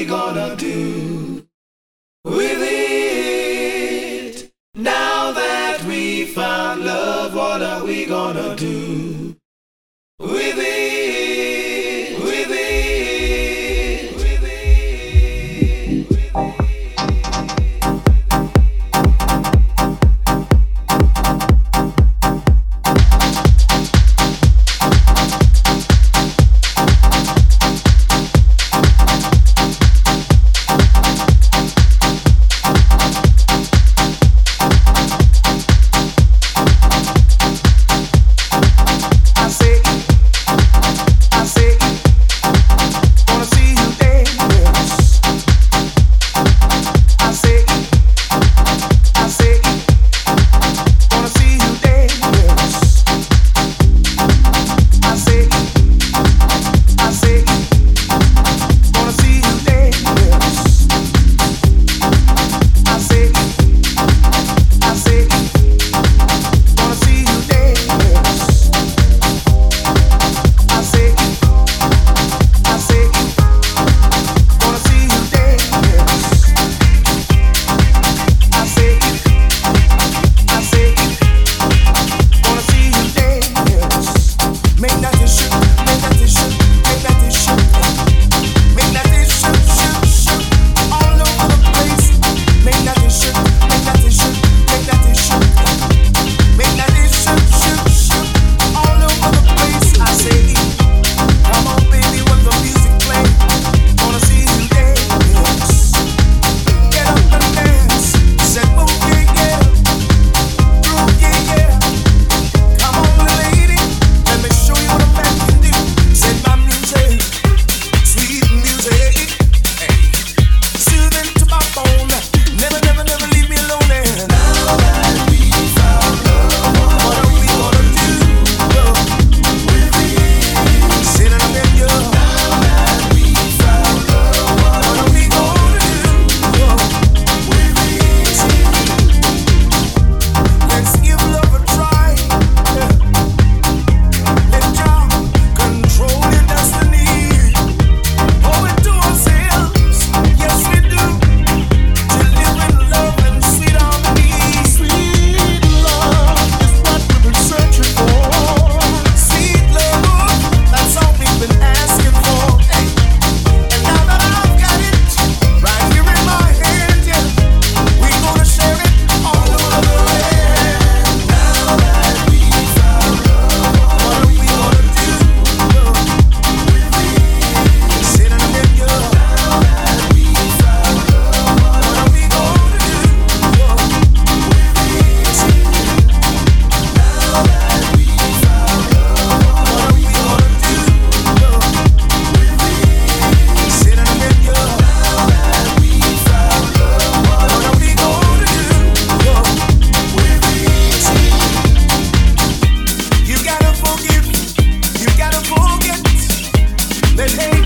we gonna do with it? Now that we found love, what are we gonna do with it? With it? With it? With it? Hey, hey.